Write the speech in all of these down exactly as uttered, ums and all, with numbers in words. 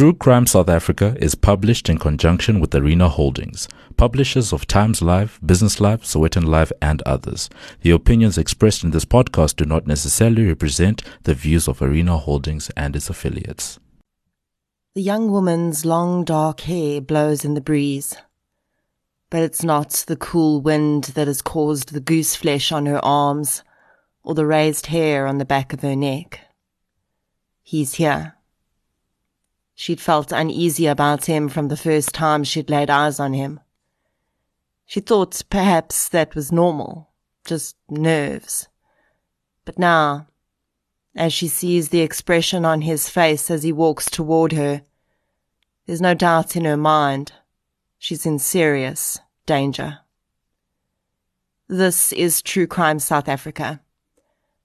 True Crime South Africa is published in conjunction with Arena Holdings, publishers of Times Live, Business Live, Sowetan Live, and others. The opinions expressed in this podcast do not necessarily represent the views of Arena Holdings and its affiliates. The young woman's long dark hair blows in the breeze, but it's not the cool wind that has caused the goose flesh on her arms or the raised hair on the back of her neck. He's here. She'd felt uneasy about him from the first time she'd laid eyes on him. She thought perhaps that was normal, just nerves. But now, as she sees the expression on his face as he walks toward her, there's no doubt in her mind she's in serious danger. This is True Crime South Africa.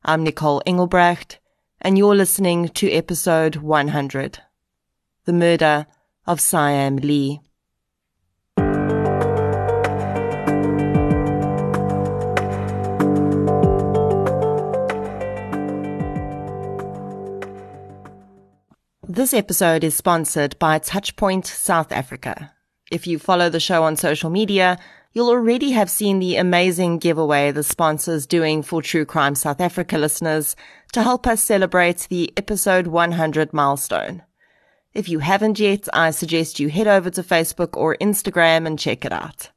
I'm Nicole Engelbrecht, and you're listening to episode one hundred. The murder of Siam Lee. This episode is sponsored by Touchpoint South Africa. If you follow the show on social media, you'll already have seen the amazing giveaway the sponsor's doing for True Crime South Africa listeners to help us celebrate the episode one hundred milestone. If you haven't yet, I suggest you head over to Facebook or Instagram and check it out.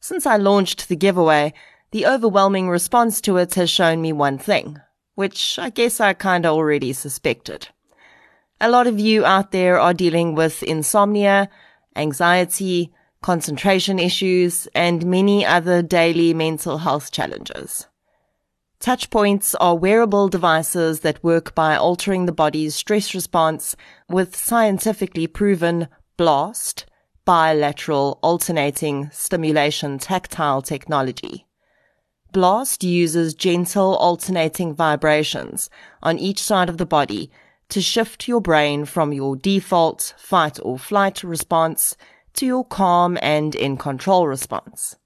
Since I launched the giveaway, the overwhelming response to it has shown me one thing, which I guess I kinda already suspected. A lot of you out there are dealing with insomnia, anxiety, concentration issues, and many other daily mental health challenges. Touchpoints are wearable devices that work by altering the body's stress response with scientifically proven BLAST, bilateral alternating stimulation tactile technology. BLAST uses gentle alternating vibrations on each side of the body to shift your brain from your default fight or flight response to your calm and in control response.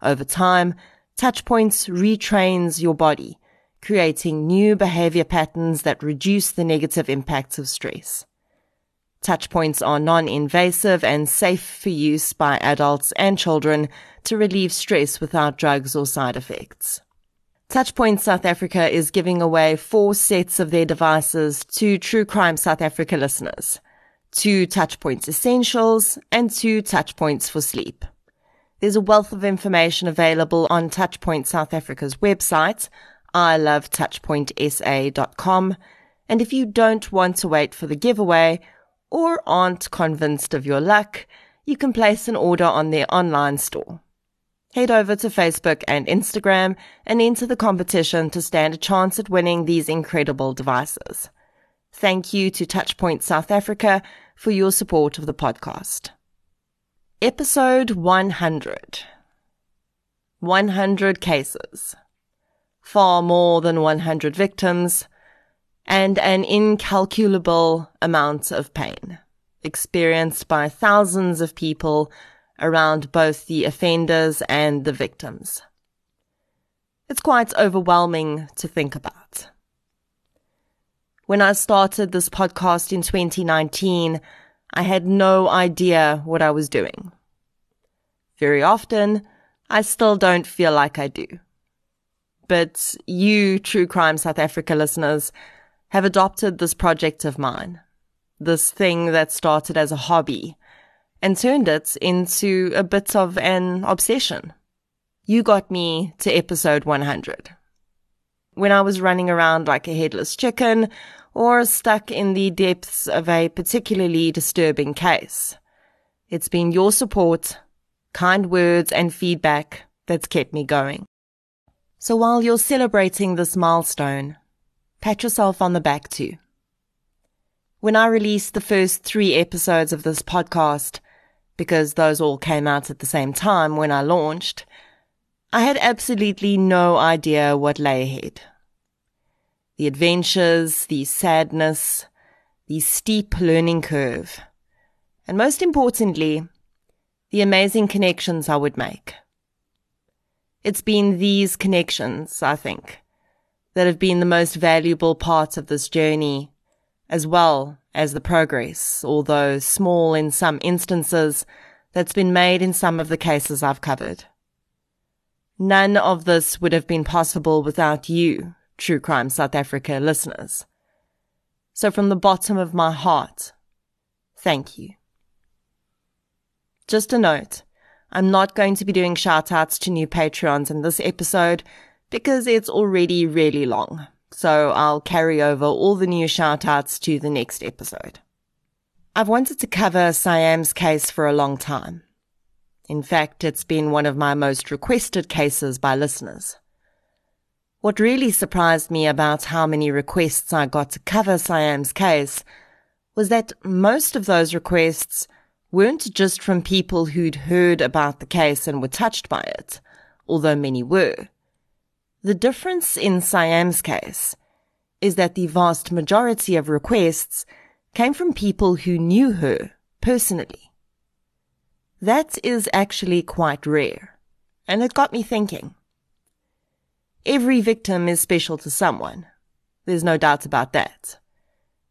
Over time, Touchpoints retrains your body, creating new behavior patterns that reduce the negative impacts of stress. Touchpoints are non-invasive and safe for use by adults and children to relieve stress without drugs or side effects. Touchpoint South Africa is giving away four sets of their devices to True Crime South Africa listeners, two Touchpoints Essentials and two Touchpoints for Sleep. There's a wealth of information available on Touchpoint South Africa's website, i love touchpoint s a dot com. And if you don't want to wait for the giveaway or aren't convinced of your luck, you can place an order on their online store. Head over to Facebook and Instagram and enter the competition to stand a chance at winning these incredible devices. Thank you to Touchpoint South Africa for your support of the podcast. Episode one hundred. one hundred cases, far more than one hundred victims, and an incalculable amount of pain experienced by thousands of people around both the offenders and the victims. It's quite overwhelming to think about. When I started this podcast in twenty nineteen, I had no idea what I was doing. Very often, I still don't feel like I do. But you, True Crime South Africa listeners, have adopted this project of mine, this thing that started as a hobby, and turned it into a bit of an obsession. You got me to episode one hundred. When I was running around like a headless chicken, or stuck in the depths of a particularly disturbing case. It's been your support, kind words and feedback that's kept me going. So while you're celebrating this milestone, pat yourself on the back too. When I released the first three episodes of this podcast, because those all came out at the same time when I launched, I had absolutely no idea what lay ahead. The adventures, the sadness, the steep learning curve, and most importantly, the amazing connections I would make. It's been these connections, I think, that have been the most valuable part of this journey as well as the progress, although small in some instances, that's been made in some of the cases I've covered. None of this would have been possible without you, True Crime South Africa listeners. So from the bottom of my heart, thank you. Just a note, I'm not going to be doing shout-outs to new Patreons in this episode because it's already really long, so I'll carry over all the new shout-outs to the next episode. I've wanted to cover Siam's case for a long time. In fact, it's been one of my most requested cases by listeners. What really surprised me about how many requests I got to cover Siam's case was that most of those requests weren't just from people who'd heard about the case and were touched by it, although many were. The difference in Siam's case is that the vast majority of requests came from people who knew her personally. That is actually quite rare, and it got me thinking. Every victim is special to someone. There's no doubt about that.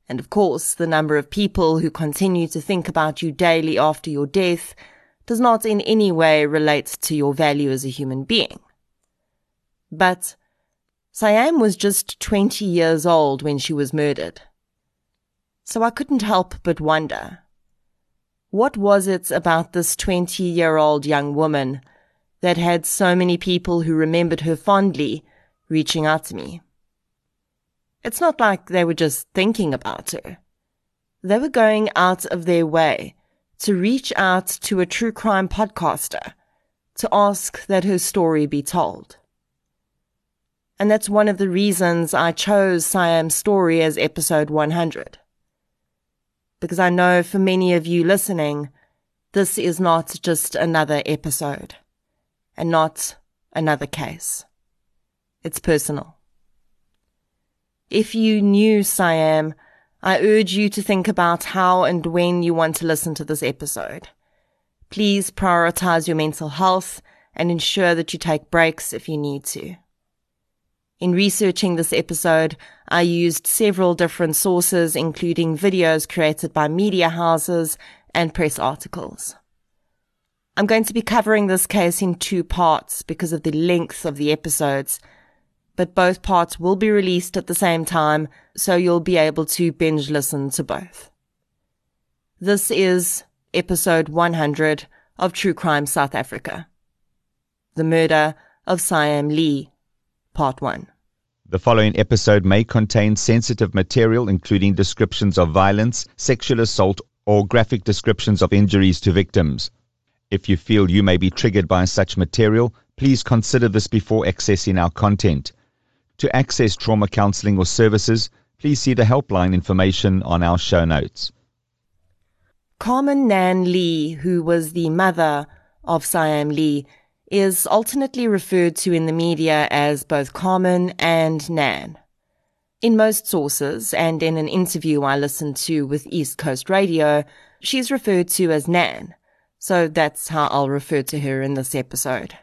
And of course, the number of people who continue to think about you daily after your death does not in any way relate to your value as a human being. But Siam was just twenty years old when she was murdered. So I couldn't help but wonder, what was it about this twenty-year-old young woman that had so many people who remembered her fondly reaching out to me? It's not like they were just thinking about her. They were going out of their way to reach out to a true crime podcaster to ask that her story be told. And that's one of the reasons I chose Siam's story as episode one hundred. Because I know for many of you listening, this is not just another episode and not another case. It's personal. If you knew Siam, I urge you to think about how and when you want to listen to this episode. Please prioritize your mental health and ensure that you take breaks if you need to. In researching this episode, I used several different sources, including videos created by media houses and press articles. I'm going to be covering this case in two parts because of the length of the episodes, but both parts will be released at the same time, so you'll be able to binge listen to both. This is episode one hundred of True Crime South Africa. The Murder of Siam Lee, Part one. The following episode may contain sensitive material, including descriptions of violence, sexual assault, or graphic descriptions of injuries to victims. If you feel you may be triggered by such material, please consider this before accessing our content. To access trauma counselling or services, please see the helpline information on our show notes. Carmen Nan Lee, who was the mother of Siam Lee, is alternately referred to in the media as both Carmen and Nan. In most sources, and in an interview I listened to with East Coast Radio, she's referred to as Nan, so that's how I'll refer to her in this episode.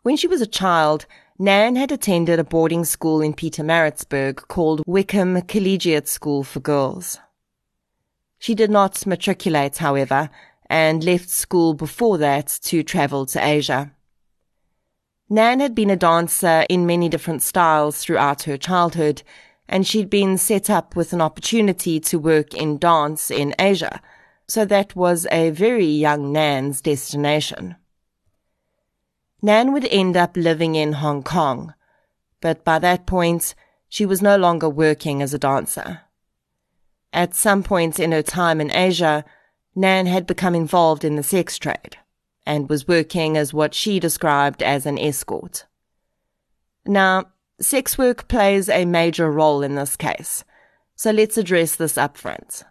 When she was a child, Nan had attended a boarding school in Pietermaritzburg called Wickham Collegiate School for Girls. She did not matriculate, however, and left school before that to travel to Asia. Nan had been a dancer in many different styles throughout her childhood, and she'd been set up with an opportunity to work in dance in Asia, so that was a very young Nan's destination. Nan would end up living in Hong Kong, but by that point, she was no longer working as a dancer. At some point in her time in Asia, Nan had become involved in the sex trade and was working as what she described as an escort. Now, sex work plays a major role in this case, so let's address this up front.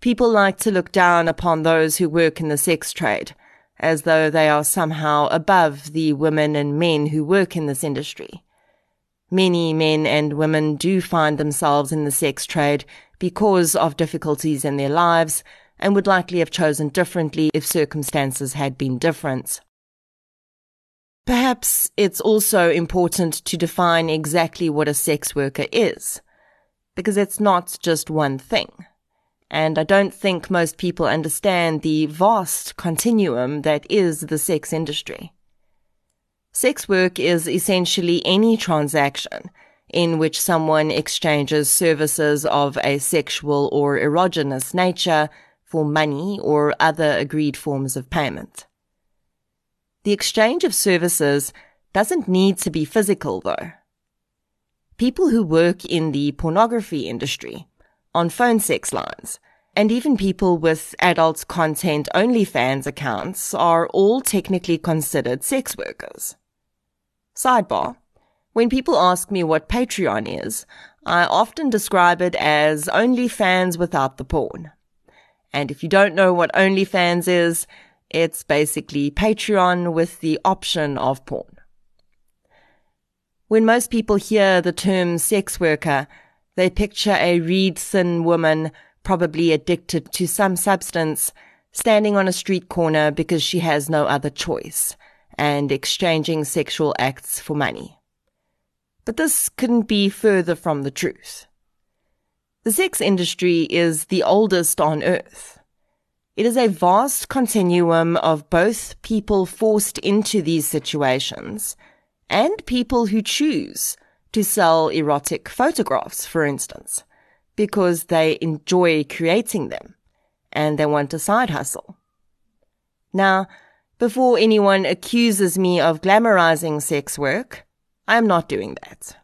People like to look down upon those who work in the sex trade, as though they are somehow above the women and men who work in this industry. Many men and women do find themselves in the sex trade because of difficulties in their lives and would likely have chosen differently if circumstances had been different. Perhaps it's also important to define exactly what a sex worker is. because it's not just one thing. And I don't think most people understand the vast continuum that is the sex industry. Sex work is essentially any transaction in which someone exchanges services of a sexual or erogenous nature for money or other agreed forms of payment. The exchange of services doesn't need to be physical, though. People who work in the pornography industry, on phone sex lines, and even people with adult content OnlyFans accounts are all technically considered sex workers. Sidebar, when people ask me what Patreon is, I often describe it as OnlyFans without the porn. And if you don't know what OnlyFans is, it's basically Patreon with the option of porn. When most people hear the term sex worker, they picture a reed-thin woman, probably addicted to some substance, standing on a street corner because she has no other choice, and exchanging sexual acts for money. But this couldn't be further from the truth. The sex industry is the oldest on earth. It is a vast continuum of both people forced into these situations and people who choose to sell erotic photographs, for instance, because they enjoy creating them and they want a side hustle. Now, before anyone accuses me of glamorizing sex work, I am not doing that.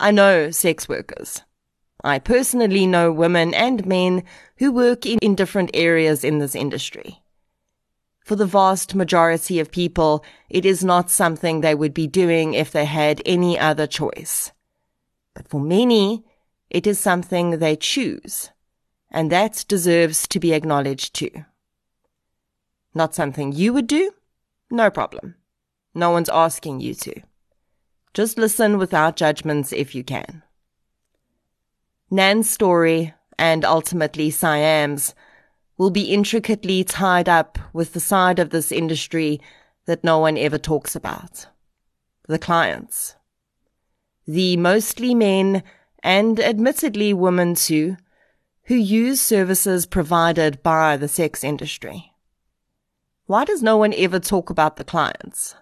I know sex workers. I personally know women and men who work in, in different areas in this industry. For the vast majority of people, it is not something they would be doing if they had any other choice. But for many, it is something they choose, and that deserves to be acknowledged too. Not something you would do? No problem. No one's asking you to. Just listen without judgments if you can. Nan's story, and ultimately Siam's, will be intricately tied up with the side of this industry that no one ever talks about. The clients. The mostly men, and admittedly women too, who use services provided by the sex industry. Why does no one ever talk about the clients?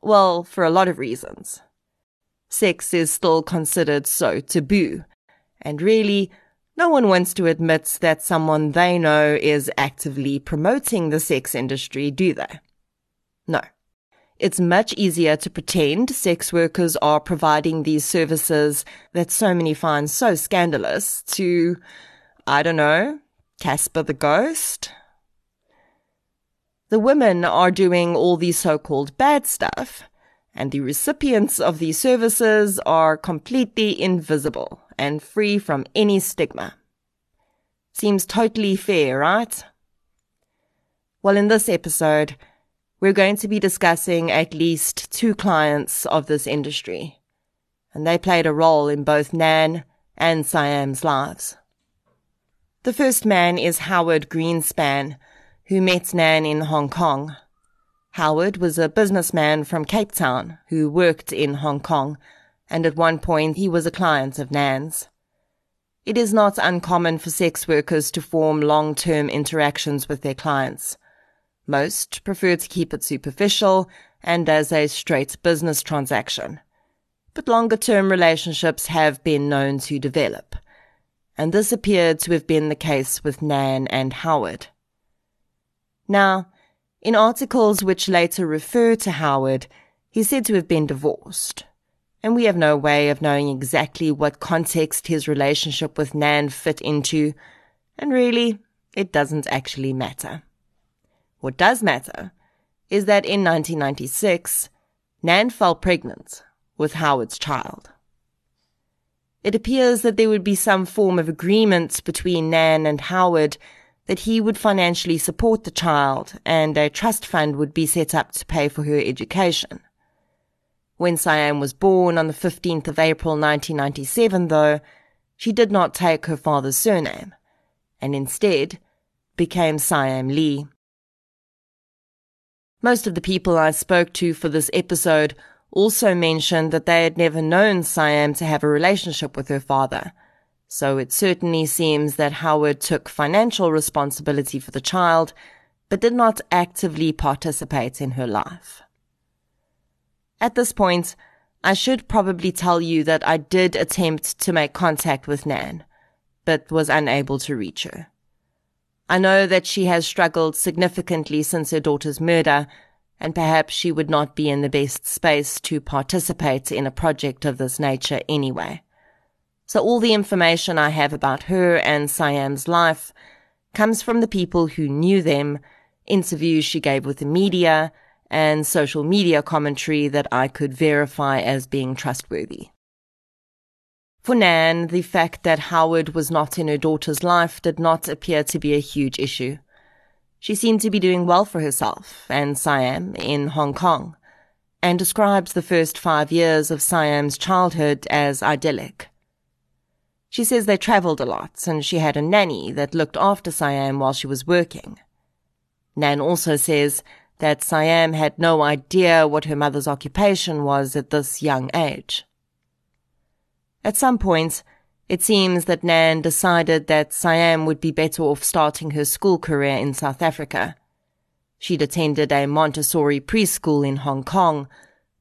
Well, for a lot of reasons. Sex is still considered so taboo. And really, no one wants to admit that someone they know is actively promoting the sex industry, do they? No. It's much easier to pretend sex workers are providing these services that so many find so scandalous to, I don't know, Casper the Ghost? The women are doing all the so-called bad stuff, and the recipients of these services are completely invisible and free from any stigma. Seems totally fair, right? Well, in this episode, we're going to be discussing at least two clients of this industry, and they played a role in both Nan and Siam's lives. The first man is Howard Greenspan, who met Nan in Hong Kong. Howard was a businessman from Cape Town who worked in Hong Kong, and at one point he was a client of Nan's. It is not uncommon for sex workers to form long-term interactions with their clients. Most prefer to keep it superficial and as a straight business transaction. But longer-term relationships have been known to develop, and this appeared to have been the case with Nan and Howard. Now, in articles which later refer to Howard, he's said to have been divorced. And we have no way of knowing exactly what context his relationship with Nan fit into, and really, it doesn't actually matter. What does matter is that in nineteen ninety-six, Nan fell pregnant with Howard's child. It appears that there would be some form of agreement between Nan and Howard that he would financially support the child and a trust fund would be set up to pay for her education. When Siam was born on the fifteenth of April nineteen ninety-seven, though, she did not take her father's surname, and instead became Siam Lee. Most of the people I spoke to for this episode also mentioned that they had never known Siam to have a relationship with her father, So it certainly seems that Howard took financial responsibility for the child, but did not actively participate in her life. At this point, I should probably tell you that I did attempt to make contact with Nan, but was unable to reach her. I know that she has struggled significantly since her daughter's murder, and perhaps she would not be in the best space to participate in a project of this nature anyway. So all the information I have about her and Siam's life comes from the people who knew them, interviews she gave with the media, and social media commentary that I could verify as being trustworthy. For Nan, the fact that Howard was not in her daughter's life did not appear to be a huge issue. She seemed to be doing well for herself and Siam in Hong Kong, and describes the first five years of Siam's childhood as idyllic. She says they travelled a lot, and she had a nanny that looked after Siam while she was working. Nan also says that Siam had no idea what her mother's occupation was at this young age. At some point, it seems that Nan decided that Siam would be better off starting her school career in South Africa. She'd attended a Montessori preschool in Hong Kong,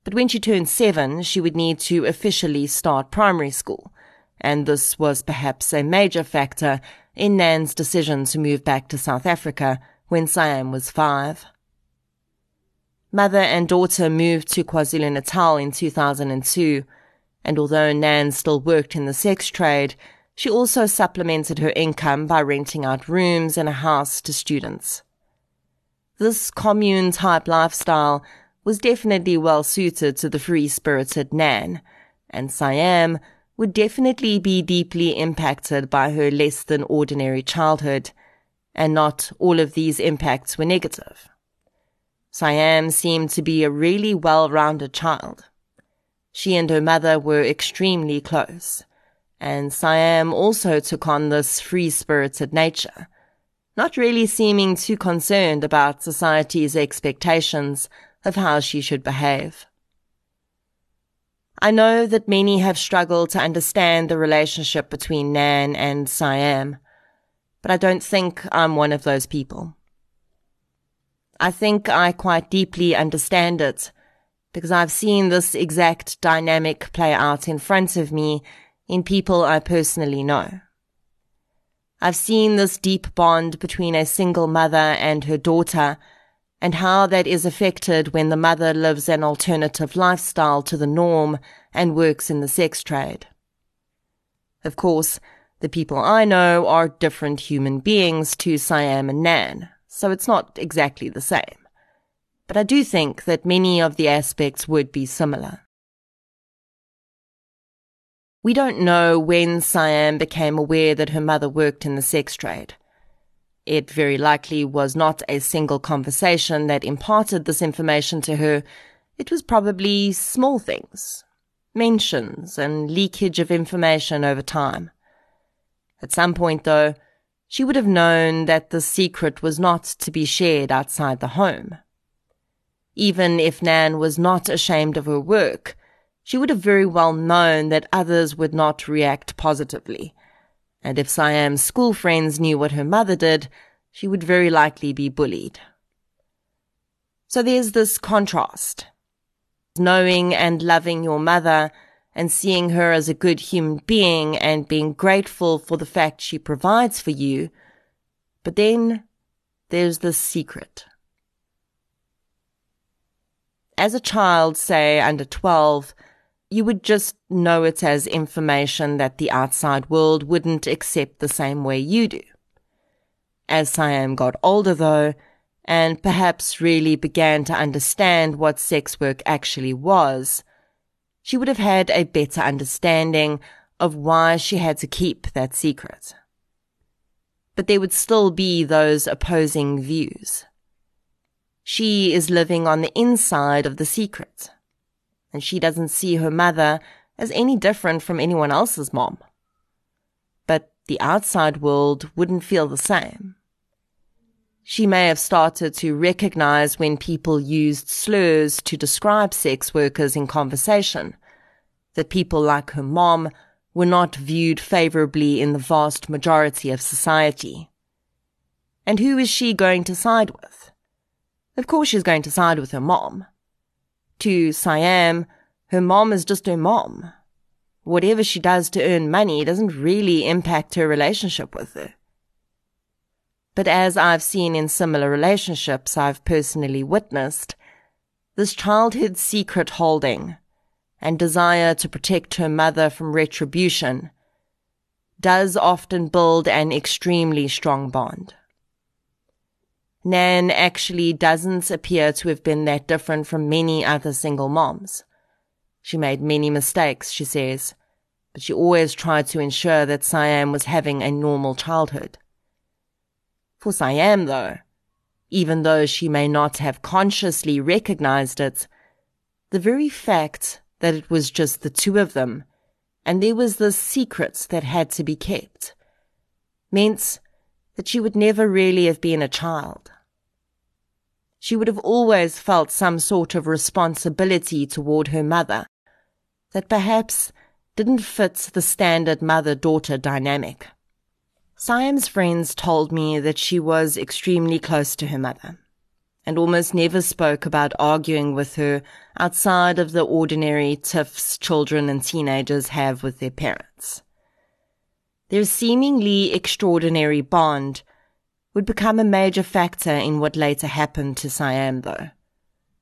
but when she turned seven, she would need to officially start primary school, and this was perhaps a major factor in Nan's decision to move back to South Africa when Siam was five. Mother and daughter moved to KwaZulu-Natal in two thousand two, and although Nan still worked in the sex trade, she also supplemented her income by renting out rooms and a house to students. This commune-type lifestyle was definitely well-suited to the free-spirited Nan, and Siam would definitely be deeply impacted by her less than ordinary childhood, and not all of these impacts were negative. Siam seemed to be a really well-rounded child. She and her mother were extremely close, and Siam also took on this free-spirited nature, not really seeming too concerned about society's expectations of how she should behave. I know that many have struggled to understand the relationship between Nan and Siam, but I don't think I'm one of those people. I think I quite deeply understand it, because I've seen this exact dynamic play out in front of me in people I personally know. I've seen this deep bond between a single mother and her daughter, and how that is affected when the mother lives an alternative lifestyle to the norm and works in the sex trade. Of course, the people I know are different human beings to Siam and Nan, so it's not exactly the same. But I do think that many of the aspects would be similar. We don't know when Siam became aware that her mother worked in the sex trade. It very likely was not a single conversation that imparted this information to her. It was probably small things, mentions and leakage of information over time. At some point, though, she would have known that the secret was not to be shared outside the home. Even if Nan was not ashamed of her work, she would have very well known that others would not react positively. And if Siam's school friends knew what her mother did, she would very likely be bullied. So there's this contrast. Knowing and loving your mother and seeing her as a good human being and being grateful for the fact she provides for you. But then there's the secret. As a child, say under twelve, you would just know it as information that the outside world wouldn't accept the same way you do. As Siam got older, though, and perhaps really began to understand what sex work actually was, she would have had a better understanding of why she had to keep that secret. But there would still be those opposing views. She is living on the inside of the secret, and she doesn't see her mother as any different from anyone else's mom. But the outside world wouldn't feel the same. She may have started to recognize when people used slurs to describe sex workers in conversation, that people like her mom were not viewed favorably in the vast majority of society. And who is she going to side with? Of course she's going to side with her mom. To Siam, her mom is just her mom. Whatever she does to earn money doesn't really impact her relationship with her. But as I've seen in similar relationships I've personally witnessed, this childhood secret holding and desire to protect her mother from retribution does often build an extremely strong bond. Nan actually doesn't appear to have been that different from many other single moms. She made many mistakes, she says, but she always tried to ensure that Siam was having a normal childhood. For Siam, though, even though she may not have consciously recognized it, the very fact that it was just the two of them, and there was this secret that had to be kept, meant that she would never really have been a child. She would have always felt some sort of responsibility toward her mother that perhaps didn't fit the standard mother-daughter dynamic. Siam's friends told me that she was extremely close to her mother and almost never spoke about arguing with her outside of the ordinary tiffs children and teenagers have with their parents. Their seemingly extraordinary bond would become a major factor in what later happened to Siam, though,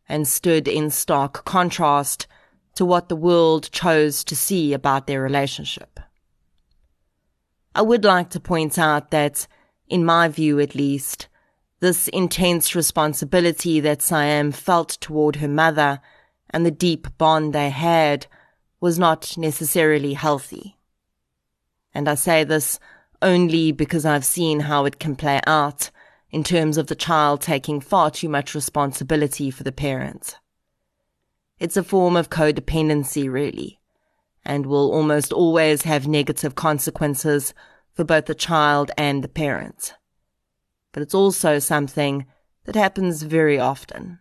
and stood in stark contrast to what the world chose to see about their relationship. I would like to point out that, in my view at least, this intense responsibility that Siam felt toward her mother and the deep bond they had was not necessarily healthy. And I say this only because I've seen how it can play out in terms of the child taking far too much responsibility for the parent. It's a form of codependency, really, and will almost always have negative consequences for both the child and the parent. But it's also something that happens very often.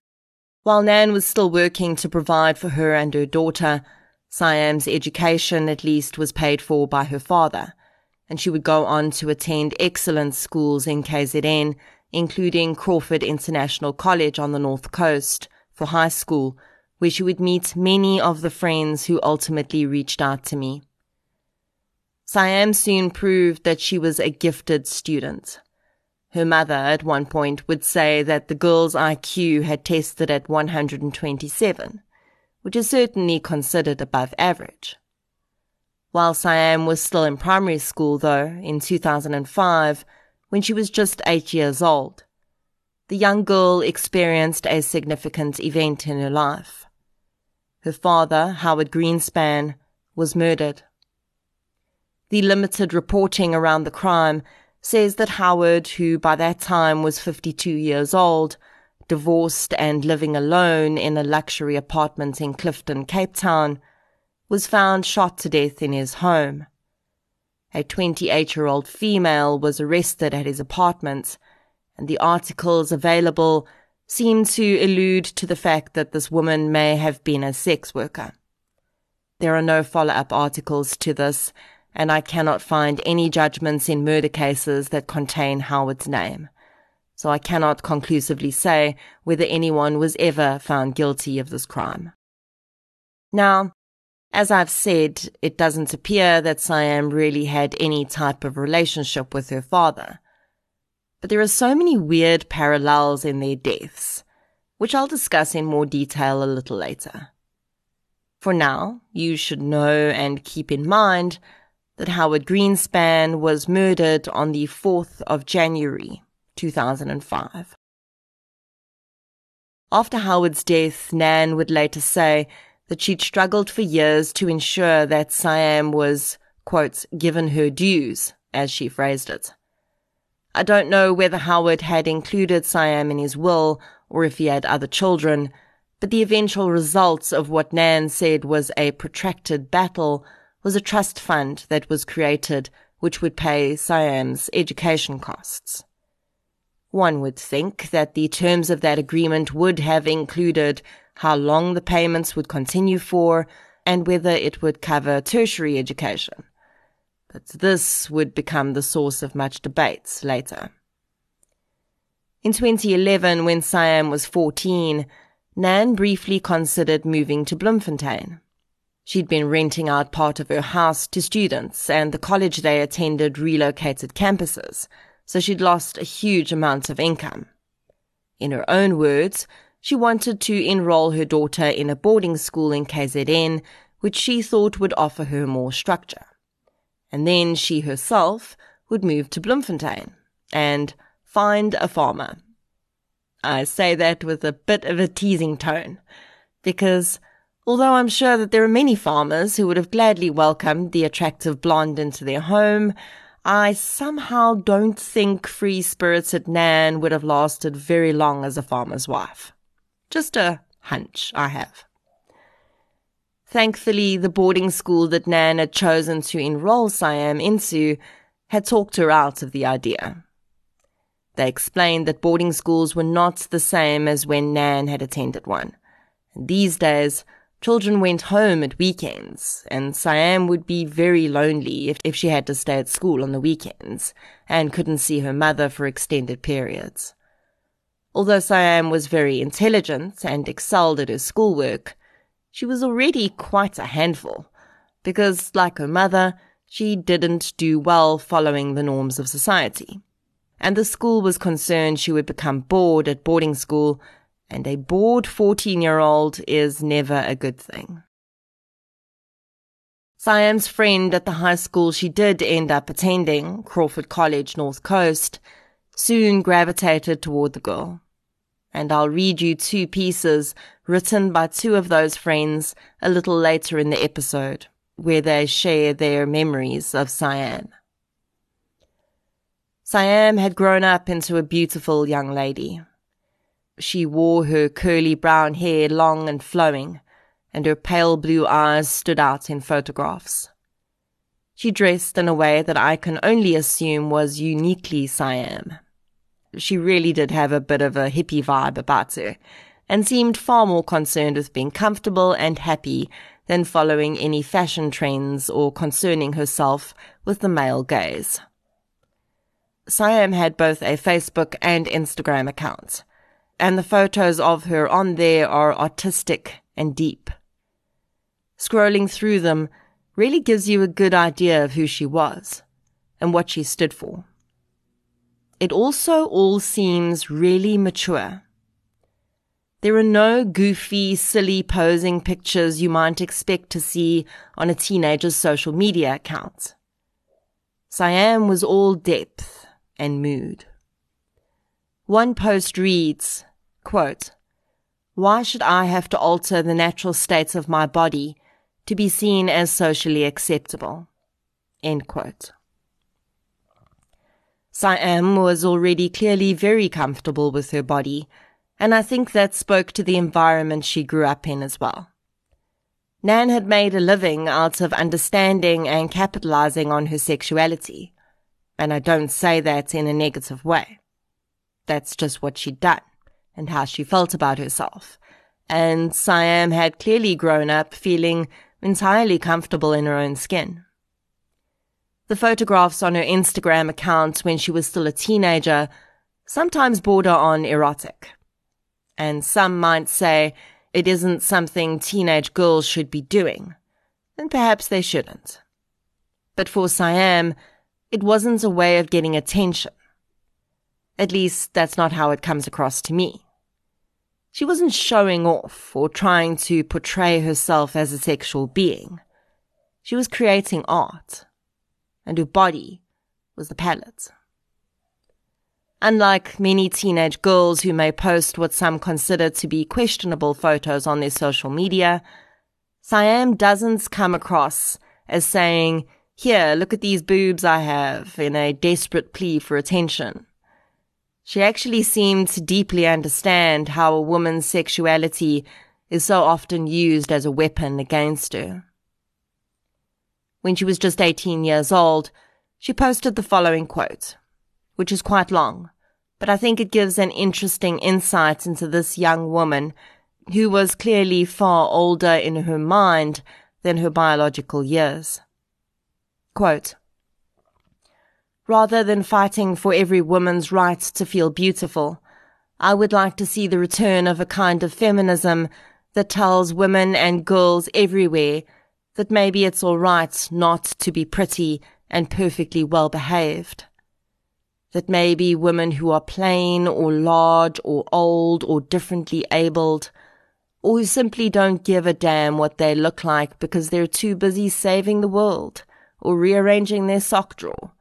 While Nan was still working to provide for her and her daughter, Siam's education at least was paid for by her father, and she would go on to attend excellent schools in K Z N, including Crawford International College on the North Coast for high school, where she would meet many of the friends who ultimately reached out to me. Siam soon proved that she was a gifted student. Her mother, at one point, would say that the girl's I Q had tested at one hundred twenty-seven, which is certainly considered above average. While Siam was still in primary school, though, in two thousand five, when she was just eight years old, the young girl experienced a significant event in her life. Her father, Howard Greenspan, was murdered. The limited reporting around the crime says that Howard, who by that time was fifty-two years old, divorced and living alone in a luxury apartment in Clifton, Cape Town, was found shot to death in his home. A twenty-eight-year-old female was arrested at his apartment, and the articles available seem to allude to the fact that this woman may have been a sex worker. There are no follow-up articles to this, and I cannot find any judgments in murder cases that contain Howard's name, so I cannot conclusively say whether anyone was ever found guilty of this crime. Now, as I've said, it doesn't appear that Siam really had any type of relationship with her father. But there are so many weird parallels in their deaths, which I'll discuss in more detail a little later. For now, you should know and keep in mind that Howard Greenspan was murdered on the fourth of January, two thousand five. After Howard's death, Nan would later say that she'd struggled for years to ensure that Siam was, quote, given her dues, as she phrased it. I don't know whether Howard had included Siam in his will or if he had other children, but the eventual results of what Nan said was a protracted battle was a trust fund that was created which would pay Siam's education costs. One would think that the terms of that agreement would have included how long the payments would continue for, and whether it would cover tertiary education, but this would become the source of much debate later. In twenty eleven, when Siam was fourteen, Nan briefly considered moving to Bloemfontein. She'd been renting out part of her house to students, and the college they attended relocated campuses, so she'd lost a huge amount of income. In her own words, she wanted to enroll her daughter in a boarding school in K Z N, which she thought would offer her more structure. And then she herself would move to Bloemfontein and find a farmer. I say that with a bit of a teasing tone, because although I'm sure that there are many farmers who would have gladly welcomed the attractive blonde into their home, I somehow don't think free-spirited Nan would have lasted very long as a farmer's wife. Just a hunch I have. Thankfully, the boarding school that Nan had chosen to enroll Siam into had talked her out of the idea. They explained that boarding schools were not the same as when Nan had attended one. And these days, children went home at weekends, and Siam would be very lonely if, if she had to stay at school on the weekends and couldn't see her mother for extended periods. Although Siam was very intelligent and excelled at her schoolwork, she was already quite a handful, because, like her mother, she didn't do well following the norms of society. And the school was concerned she would become bored at boarding school, and a bored fourteen-year-old is never a good thing. Siam's friend at the high school she did end up attending, Crawford College, North Coast, soon gravitated toward the girl. And I'll read you two pieces written by two of those friends a little later in the episode, where they share their memories of Siam. Siam had grown up into a beautiful young lady. She wore her curly brown hair long and flowing, and her pale blue eyes stood out in photographs. She dressed in a way that I can only assume was uniquely Siam. She really did have a bit of a hippie vibe about her, and seemed far more concerned with being comfortable and happy than following any fashion trends or concerning herself with the male gaze. Siam had both a Facebook and Instagram account, and the photos of her on there are artistic and deep. Scrolling through them really gives you a good idea of who she was and what she stood for. It also all seems really mature. There are no goofy, silly posing pictures you might expect to see on a teenager's social media account. Siam was all depth and mood. One post reads, quote, "Why should I have to alter the natural states of my body to be seen as socially acceptable?" End quote. Siam was already clearly very comfortable with her body, and I think that spoke to the environment she grew up in as well. Nan had made a living out of understanding and capitalizing on her sexuality, and I don't say that in a negative way. That's just what she'd done and how she felt about herself. And Siam had clearly grown up feeling entirely comfortable in her own skin. The photographs on her Instagram account when she was still a teenager sometimes border on erotic. And some might say it isn't something teenage girls should be doing, and perhaps they shouldn't. But for Siam, it wasn't a way of getting attention. At least, that's not how it comes across to me. She wasn't showing off or trying to portray herself as a sexual being. She was creating art, and her body was the palette. Unlike many teenage girls who may post what some consider to be questionable photos on their social media, Siam doesn't come across as saying, "Here, look at these boobs I have," in a desperate plea for attention. She actually seemed to deeply understand how a woman's sexuality is so often used as a weapon against her. When she was just eighteen years old, she posted the following quote, which is quite long, but I think it gives an interesting insight into this young woman who was clearly far older in her mind than her biological years. Quote, rather than fighting for every woman's right to feel beautiful. I would like to see the return of a kind of feminism that tells women and girls everywhere that maybe it's all right not to be pretty and perfectly well-behaved. That maybe women who are plain or large or old or differently abled, or who simply don't give a damn what they look like because they're too busy saving the world or rearranging their sock drawer,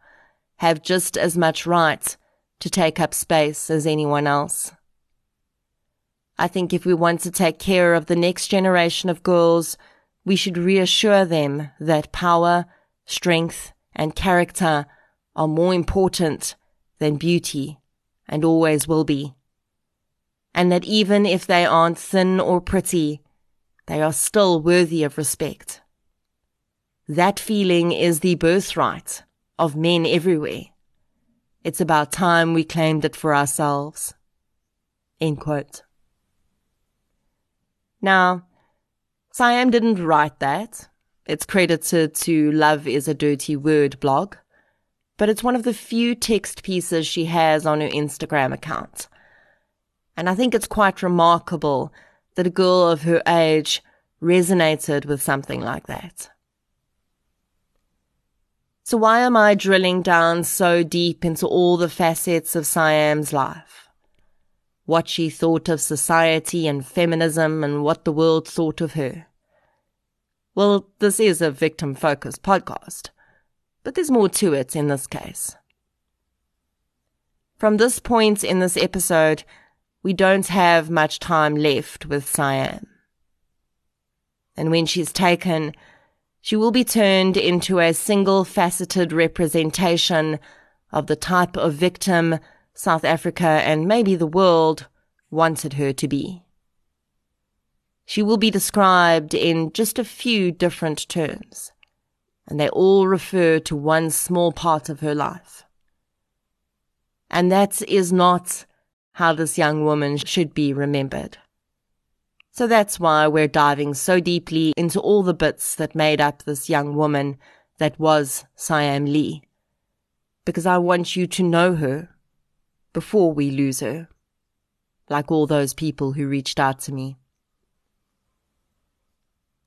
have just as much right to take up space as anyone else. I think if we want to take care of the next generation of girls, we should reassure them that power, strength, and character are more important than beauty, and always will be. And that even if they aren't thin or pretty, they are still worthy of respect. That feeling is the birthright of men everywhere. It's about time we claimed it for ourselves. End quote. Now, Siam didn't write that. It's credited to Love is a Dirty Word blog, but it's one of the few text pieces she has on her Instagram account. And I think it's quite remarkable that a girl of her age resonated with something like that. So why am I drilling down so deep into all the facets of Siam's life? What she thought of society and feminism and what the world thought of her. Well, this is a victim-focused podcast, but there's more to it in this case. From this point in this episode, we don't have much time left with Siam. And when she's taken, she will be turned into a single-faceted representation of the type of victim South Africa and maybe the world wanted her to be. She will be described in just a few different terms, and they all refer to one small part of her life. And that is not how this young woman should be remembered. So that's why we're diving so deeply into all the bits that made up this young woman that was Siam Lee. Because I want you to know her before we lose her. Like all those people who reached out to me.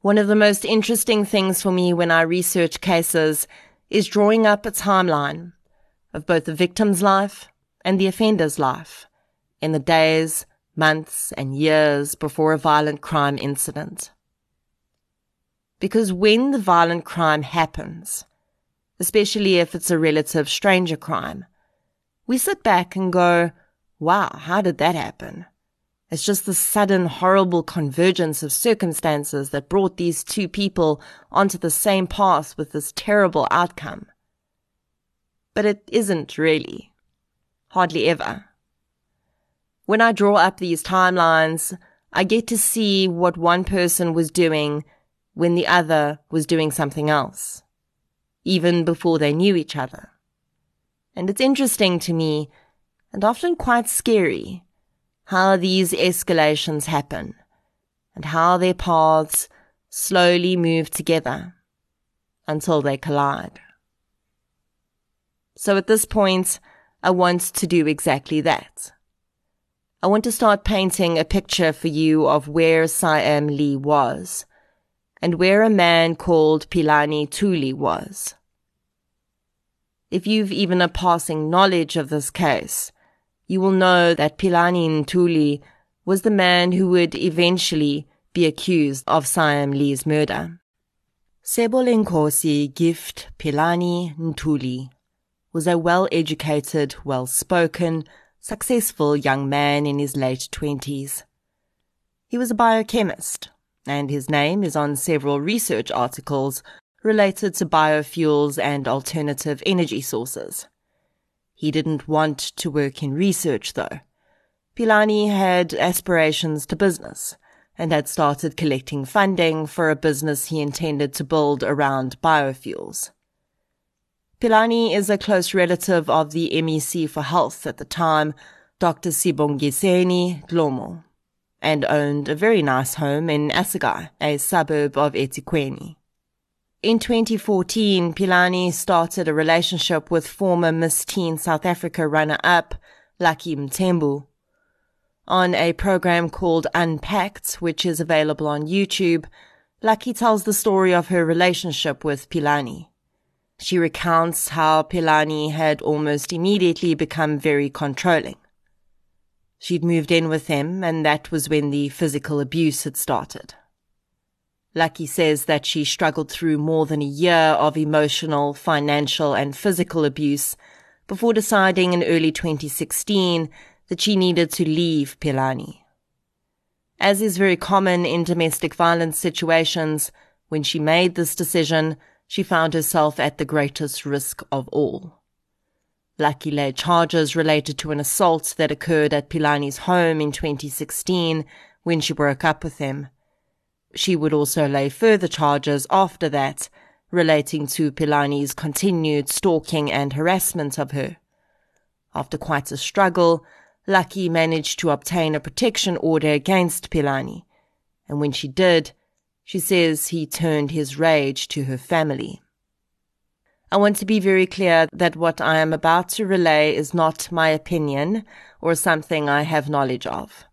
One of the most interesting things for me when I research cases is drawing up a timeline of both the victim's life and the offender's life in the days, months and years before a violent crime incident. Because when the violent crime happens, especially if it's a relative stranger crime, we sit back and go, wow, how did that happen? It's just the sudden horrible convergence of circumstances that brought these two people onto the same path with this terrible outcome. But it isn't really. Hardly ever. When I draw up these timelines, I get to see what one person was doing when the other was doing something else, even before they knew each other. And it's interesting to me, and often quite scary, how these escalations happen and how their paths slowly move together until they collide. So at this point, I want to do exactly that. I want to start painting a picture for you of where Siam Lee was and where a man called Phelani Ntuli was. If you've even a passing knowledge of this case, you will know that Phelani Ntuli was the man who would eventually be accused of Siam Lee's murder. Sebolenkosi Gift Phelani Ntuli was a well-educated, well-spoken, successful young man in his late twenties. He was a biochemist, and his name is on several research articles related to biofuels and alternative energy sources. He didn't want to work in research, though. Phelani had aspirations to business, and had started collecting funding for a business he intended to build around biofuels. Phelani is a close relative of the M E C for Health at the time, Doctor Sibongiseni Glomo, and owned a very nice home in Asagai, a suburb of Etikweni. In twenty fourteen, Phelani started a relationship with former Miss Teen South Africa runner-up Lucky Mtembu. On a program called Unpacked, which is available on YouTube, Lucky tells the story of her relationship with Phelani. She recounts how Phelani had almost immediately become very controlling. She'd moved in with him, and that was when the physical abuse had started. Lucky says that she struggled through more than a year of emotional, financial, and physical abuse before deciding in early twenty sixteen that she needed to leave Phelani. As is very common in domestic violence situations, when she made this decision, she found herself at the greatest risk of all. Lucky laid charges related to an assault that occurred at Phelani's home in twenty sixteen when she broke up with him. She would also lay further charges after that, relating to Phelani's continued stalking and harassment of her. After quite a struggle, Lucky managed to obtain a protection order against Phelani, and when she did, she says he turned his rage to her family. I want to be very clear that what I am about to relay is not my opinion or something I have knowledge of.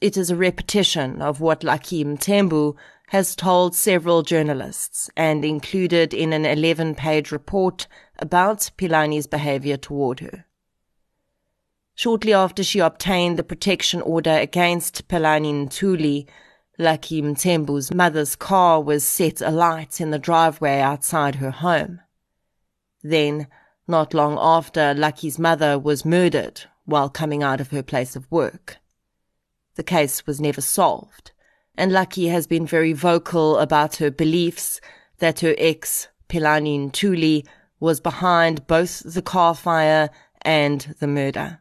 It is a repetition of what Lucky Mtembu has told several journalists and included in an eleven-page report about Phelani's behavior toward her. Shortly after she obtained the protection order against Phelani Ntuli, Lucky Mtembu's mother's car was set alight in the driveway outside her home. Then, not long after, Lucky's mother was murdered while coming out of her place of work. The case was never solved, and Lucky has been very vocal about her beliefs that her ex, Phelani Ntuli, was behind both the car fire and the murder.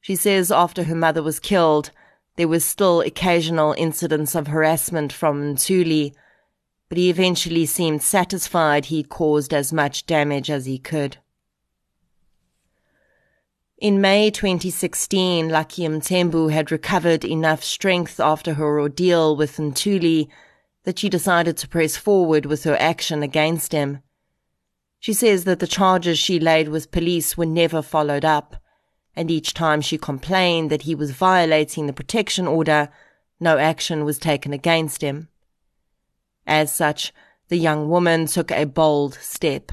She says after her mother was killed, there was still occasional incidents of harassment from Ntuli, but he eventually seemed satisfied he caused as much damage as he could. In May twenty sixteen, Lucky Mtembu had recovered enough strength after her ordeal with Ntuli that she decided to press forward with her action against him. She says that the charges she laid with police were never followed up, and each time she complained that he was violating the protection order, no action was taken against him. As such, the young woman took a bold step.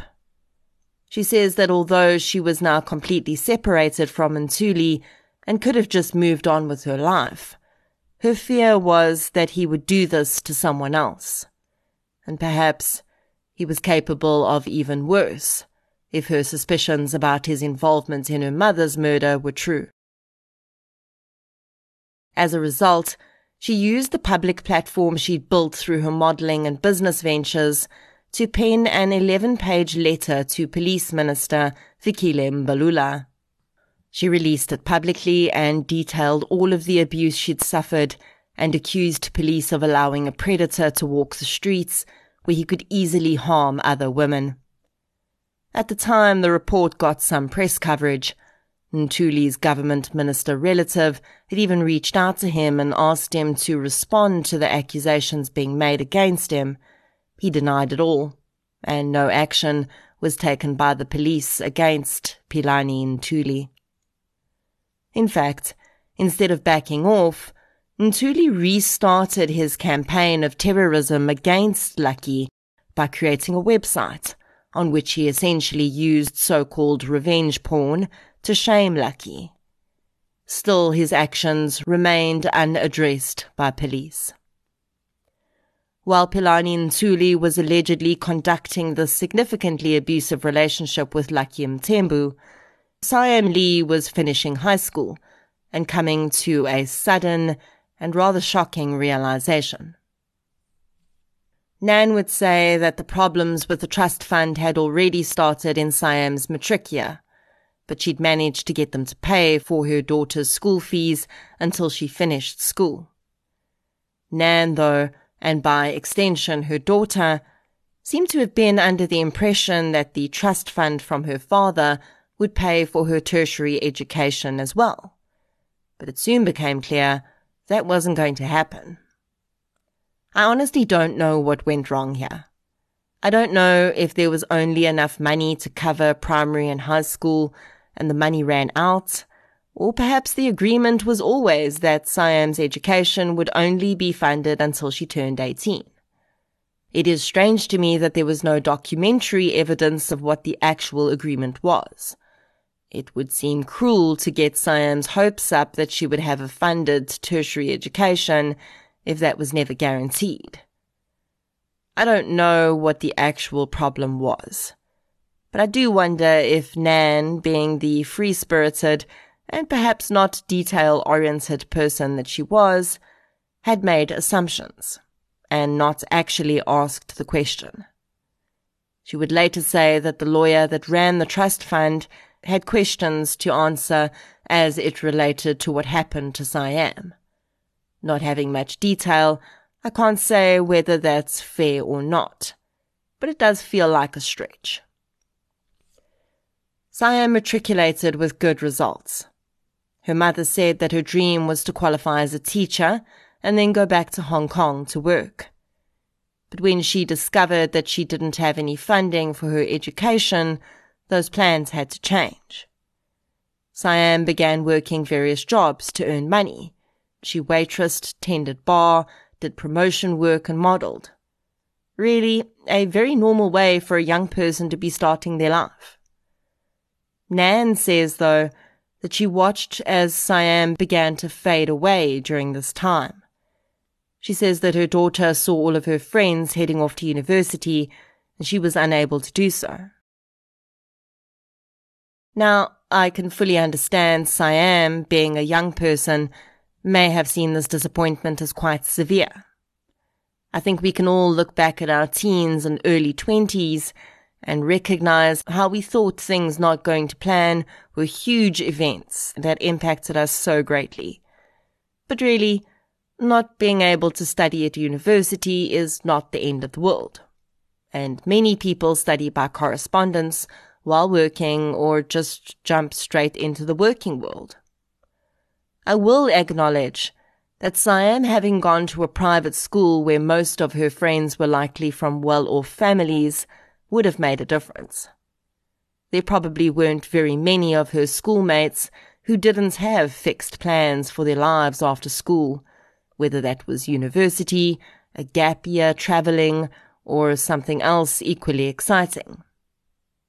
She says that although she was now completely separated from Ntuli and could have just moved on with her life, her fear was that he would do this to someone else. And perhaps he was capable of even worse, if her suspicions about his involvement in her mother's murder were true. As a result, she used the public platform she'd built through her modelling and business ventures to pen an eleven-page letter to Police Minister Fikile Mbalula. She released it publicly and detailed all of the abuse she'd suffered and accused police of allowing a predator to walk the streets where he could easily harm other women. At the time, the report got some press coverage. Ntuli's government minister relative had even reached out to him and asked him to respond to the accusations being made against him. He denied it all, and no action was taken by the police against Phelani Ntuli. In fact, instead of backing off, Ntuli restarted his campaign of terrorism against Lucky by creating a website on which he essentially used so-called revenge porn to shame Lucky. Still, his actions remained unaddressed by police. While Phelani Ntuli was allegedly conducting this significantly abusive relationship with Lucky Mtembu, Siam Lee was finishing high school and coming to a sudden and rather shocking realization. Nan would say that the problems with the trust fund had already started in Siam's matric year, but she'd managed to get them to pay for her daughter's school fees until she finished school. Nan, though, and by extension her daughter, seemed to have been under the impression that the trust fund from her father would pay for her tertiary education as well. But it soon became clear that wasn't going to happen. I honestly don't know what went wrong here. I don't know if there was only enough money to cover primary and high school and the money ran out, or perhaps the agreement was always that Siam's education would only be funded until she turned eighteen. It is strange to me that there was no documentary evidence of what the actual agreement was. It would seem cruel to get Siam's hopes up that she would have a funded tertiary education if that was never guaranteed. I don't know what the actual problem was, but I do wonder if Nan, being the free-spirited and perhaps not detail-oriented person that she was, had made assumptions and not actually asked the question. She would later say that the lawyer that ran the trust fund had questions to answer as it related to what happened to Siam. Not having much detail, I can't say whether that's fair or not, but it does feel like a stretch. Siam matriculated with good results. Her mother said that her dream was to qualify as a teacher and then go back to Hong Kong to work. But when she discovered that she didn't have any funding for her education, those plans had to change. Siam began working various jobs to earn money. She waitressed, tended bar, did promotion work and modelled. Really, a very normal way for a young person to be starting their life. Nan says, though, that she watched as Siam began to fade away during this time. She says that her daughter saw all of her friends heading off to university and she was unable to do so. Now, I can fully understand Siam, being a young person, may have seen this disappointment as quite severe. I think we can all look back at our teens and early twenties and recognize how we thought things not going to plan were huge events that impacted us so greatly. But really, not being able to study at university is not the end of the world. And many people study by correspondence while working or just jump straight into the working world. I will acknowledge that Siam, having gone to a private school where most of her friends were likely from well-off families, would have made a difference. There probably weren't very many of her schoolmates who didn't have fixed plans for their lives after school, whether that was university, a gap year travelling, or something else equally exciting.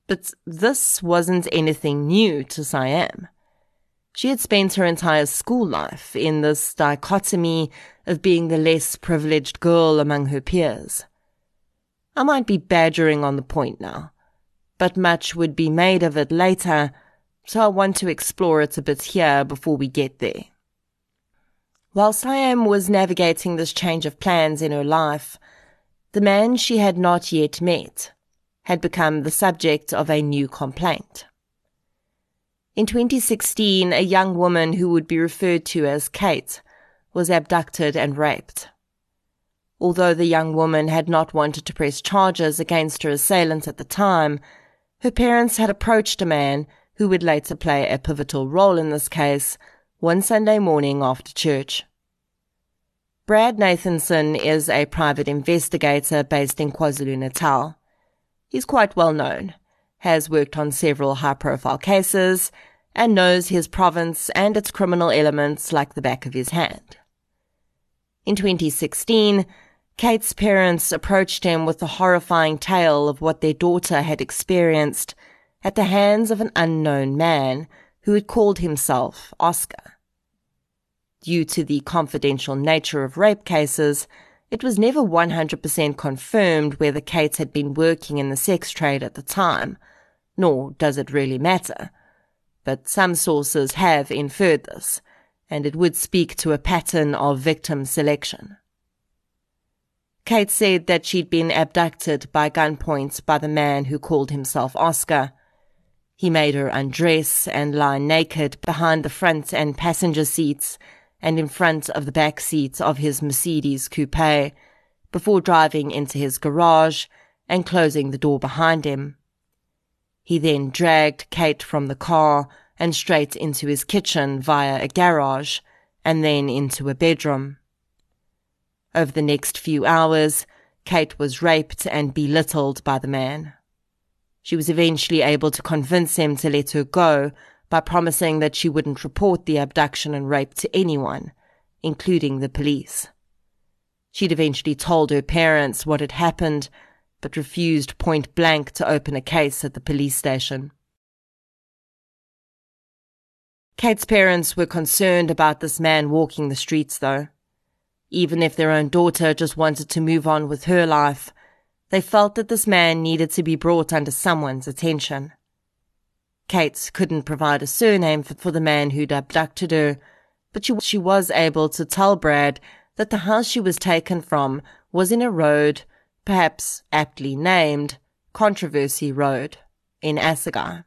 But this wasn't anything new to Siam. She had spent her entire school life in this dichotomy of being the less privileged girl among her peers. I might be badgering on the point now, but much would be made of it later, so I want to explore it a bit here before we get there. While Siam was navigating this change of plans in her life, the man she had not yet met had become the subject of a new complaint. In twenty sixteen, a young woman who would be referred to as Kate was abducted and raped. Although the young woman had not wanted to press charges against her assailant at the time, her parents had approached a man who would later play a pivotal role in this case one Sunday morning after church. Brad Nathanson is a private investigator based in KwaZulu-Natal. He's quite well known, has worked on several high-profile cases, and knows his province and its criminal elements like the back of his hand. In twenty sixteen, Kate's parents approached him with the horrifying tale of what their daughter had experienced at the hands of an unknown man who had called himself Oscar. Due to the confidential nature of rape cases, it was never one hundred percent confirmed whether Kate had been working in the sex trade at the time, nor does it really matter. But some sources have inferred this, and it would speak to a pattern of victim selection. Kate said that she'd been abducted by gunpoint by the man who called himself Oscar. He made her undress and lie naked behind the front and passenger seats and in front of the back seats of his Mercedes coupe, before driving into his garage and closing the door behind him. He then dragged Kate from the car and straight into his kitchen via a garage, and then into a bedroom. Over the next few hours, Kate was raped and belittled by the man. She was eventually able to convince him to let her go by promising that she wouldn't report the abduction and rape to anyone, including the police. She'd eventually told her parents what had happened, but refused point blank to open a case at the police station. Kate's parents were concerned about this man walking the streets, though. Even if their own daughter just wanted to move on with her life, they felt that this man needed to be brought under someone's attention. Kate couldn't provide a surname for the man who'd abducted her, but she, she was able to tell Brad that the house she was taken from was in a road, perhaps aptly named Controversy Road, in Asagai.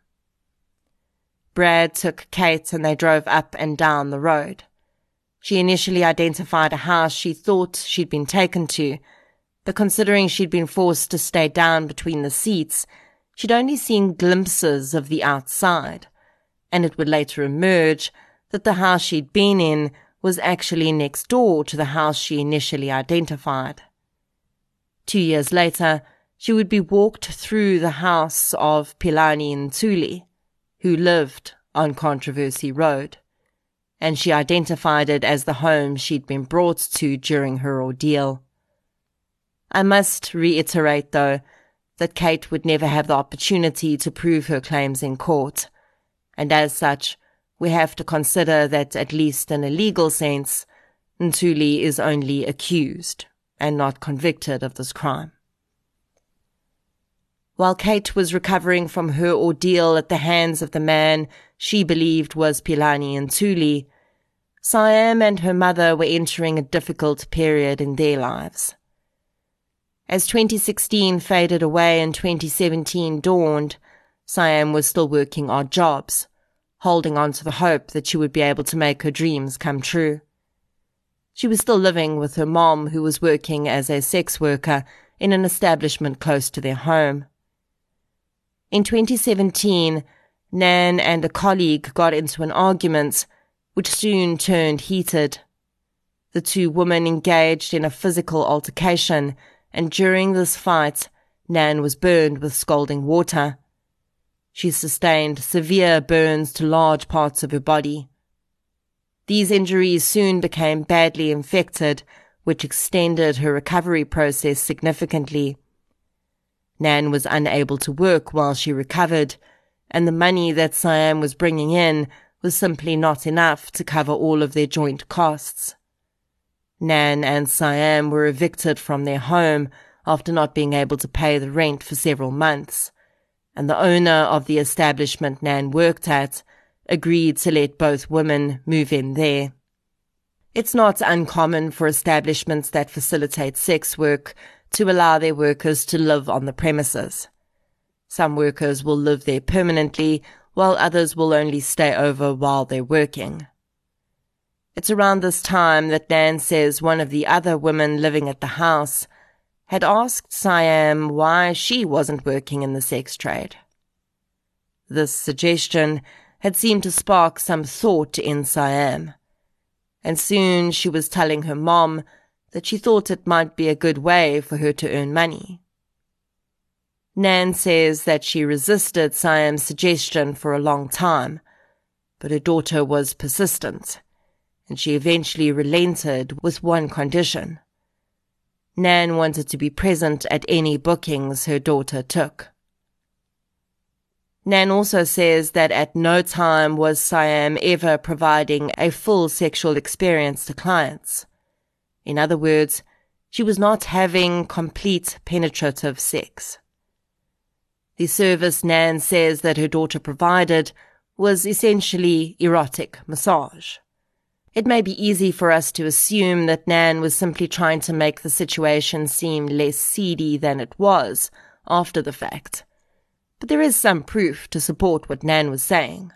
Brad took Kate and they drove up and down the road. She initially identified a house she thought she'd been taken to, but considering she'd been forced to stay down between the seats, she'd only seen glimpses of the outside, and it would later emerge that the house she'd been in was actually next door to the house she initially identified. Two years later, she would be walked through the house of Phelani Ntuli, who lived on Controversy Road, and she identified it as the home she'd been brought to during her ordeal. I must reiterate, though, that Kate would never have the opportunity to prove her claims in court, and as such, we have to consider that, at least in a legal sense, Ntuli is only accused and not convicted of this crime. While Kate was recovering from her ordeal at the hands of the man she believed was Phelani Ntuli, Siam and her mother were entering a difficult period in their lives. As twenty sixteen faded away and twenty seventeen dawned, Siam was still working odd jobs, holding on to the hope that she would be able to make her dreams come true. She was still living with her mom, who was working as a sex worker in an establishment close to their home. In twenty seventeen, Nan and a colleague got into an argument, which soon turned heated. The two women engaged in a physical altercation, and during this fight, Nan was burned with scalding water. She sustained severe burns to large parts of her body. These injuries soon became badly infected, which extended her recovery process significantly. Nan was unable to work while she recovered, and the money that Siam was bringing in was simply not enough to cover all of their joint costs. Nan and Siam were evicted from their home after not being able to pay the rent for several months, and the owner of the establishment Nan worked at agreed to let both women move in there. It's not uncommon for establishments that facilitate sex work to allow their workers to live on the premises. Some workers will live there permanently, while others will only stay over while they're working. It's around this time that Nan says one of the other women living at the house had asked Siam why she wasn't working in the sex trade. This suggestion had seemed to spark some thought in Siam, and soon she was telling her mom that she thought it might be a good way for her to earn money. Nan says that she resisted Siam's suggestion for a long time, but her daughter was persistent, and she eventually relented with one condition. Nan wanted to be present at any bookings her daughter took. Nan also says that at no time was Siam ever providing a full sexual experience to clients. In other words, she was not having complete penetrative sex. The service Nan says that her daughter provided was essentially erotic massage. It may be easy for us to assume that Nan was simply trying to make the situation seem less seedy than it was after the fact, but there is some proof to support what Nan was saying.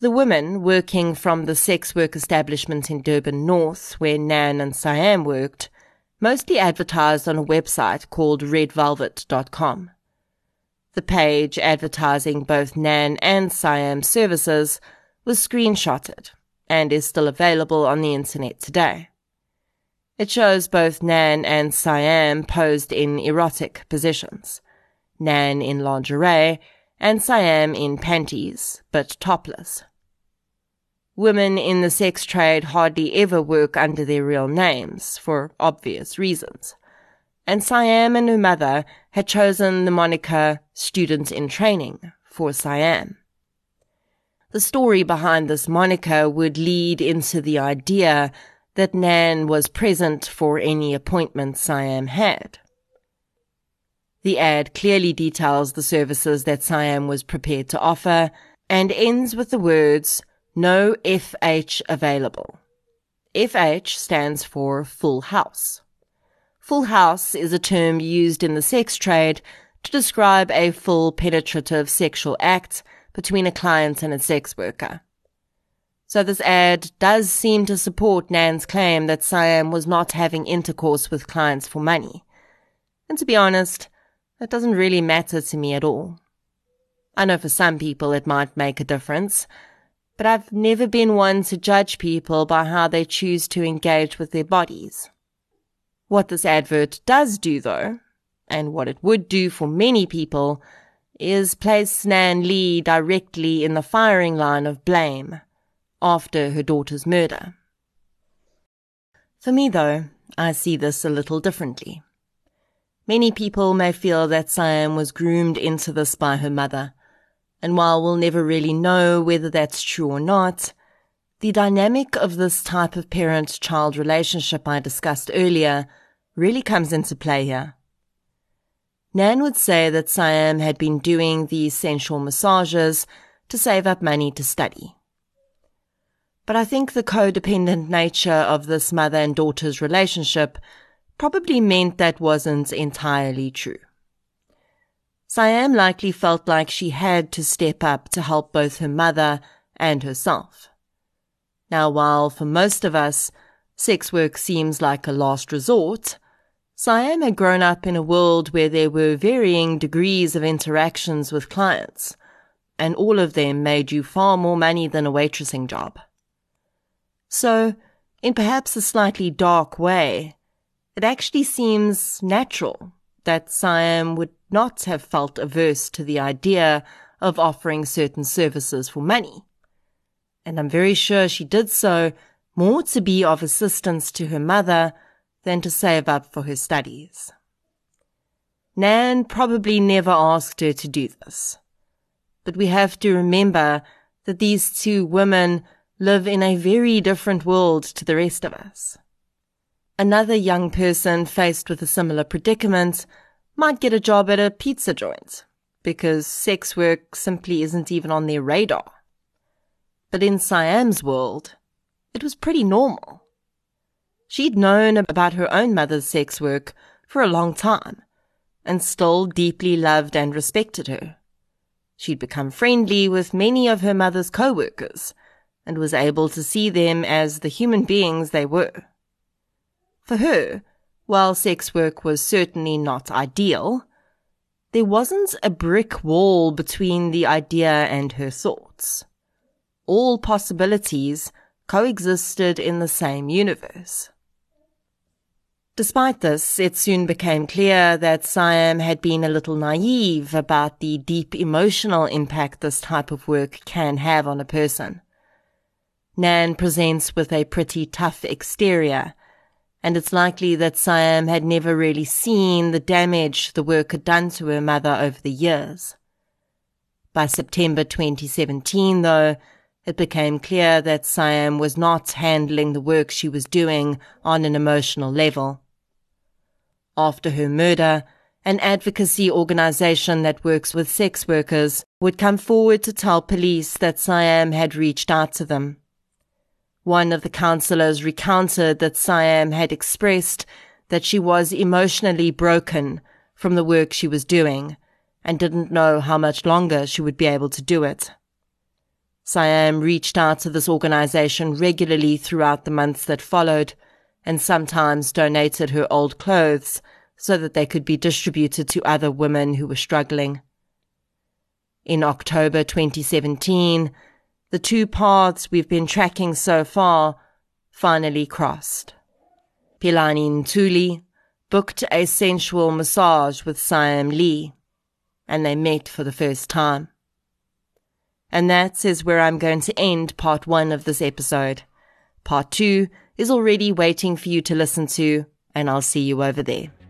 The women working from the sex work establishment in Durban North, where Nan and Siam worked, mostly advertised on a website called red velvet dot com. The page advertising both Nan and Siam's services was screenshotted and is still available on the internet today. It shows both Nan and Siam posed in erotic positions. Nan in lingerie and Siam in panties, but topless. Women in the sex trade hardly ever work under their real names, for obvious reasons. And Siam and her mother had chosen the moniker Students in Training for Siam. The story behind this moniker would lead into the idea that Nan was present for any appointment Siam had. The ad clearly details the services that Siam was prepared to offer and ends with the words, "No F H available." F H stands for Full House. Full house is a term used in the sex trade to describe a full penetrative sexual act between a client and a sex worker. So this ad does seem to support Nan's claim that Siam was not having intercourse with clients for money. And to be honest, that doesn't really matter to me at all. I know for some people it might make a difference, but I've never been one to judge people by how they choose to engage with their bodies. What this advert does do, though, and what it would do for many people, is place Nan Lee directly in the firing line of blame after her daughter's murder. For me, though, I see this a little differently. Many people may feel that Siam was groomed into this by her mother, and while we'll never really know whether that's true or not, the dynamic of this type of parent-child relationship I discussed earlier really comes into play here. Nan would say that Siam had been doing these sensual massages to save up money to study. But I think the codependent nature of this mother and daughter's relationship probably meant that wasn't entirely true. Siam likely felt like she had to step up to help both her mother and herself. Now, while for most of us, sex work seems like a last resort, Siam had grown up in a world where there were varying degrees of interactions with clients, and all of them made you far more money than a waitressing job. So, in perhaps a slightly dark way, it actually seems natural that Siam would not have felt averse to the idea of offering certain services for money. And I'm very sure she did so more to be of assistance to her mother than to save up for her studies. Nan probably never asked her to do this. But we have to remember that these two women live in a very different world to the rest of us. Another young person faced with a similar predicament might get a job at a pizza joint because sex work simply isn't even on their radar. But in Siam's world, it was pretty normal. She'd known about her own mother's sex work for a long time and still deeply loved and respected her. She'd become friendly with many of her mother's co-workers and was able to see them as the human beings they were. For her, while sex work was certainly not ideal, there wasn't a brick wall between the idea and her thoughts. All possibilities coexisted in the same universe. Despite this, it soon became clear that Siam had been a little naive about the deep emotional impact this type of work can have on a person. Nan presents with a pretty tough exterior, and it's likely that Siam had never really seen the damage the work had done to her mother over the years. By September twenty seventeen, though, it became clear that Siam was not handling the work she was doing on an emotional level. After her murder, an advocacy organization that works with sex workers would come forward to tell police that Siam had reached out to them. One of the counselors recounted that Siam had expressed that she was emotionally broken from the work she was doing and didn't know how much longer she would be able to do it. Siam reached out to this organization regularly throughout the months that followed and sometimes donated her old clothes so that they could be distributed to other women who were struggling. In October twenty seventeen, the two paths we've been tracking so far finally crossed. Phelani Ntuli booked a sensual massage with Siam Lee, and they met for the first time. And that is where I'm going to end part one of this episode. Part two is already waiting for you to listen to, and I'll see you over there.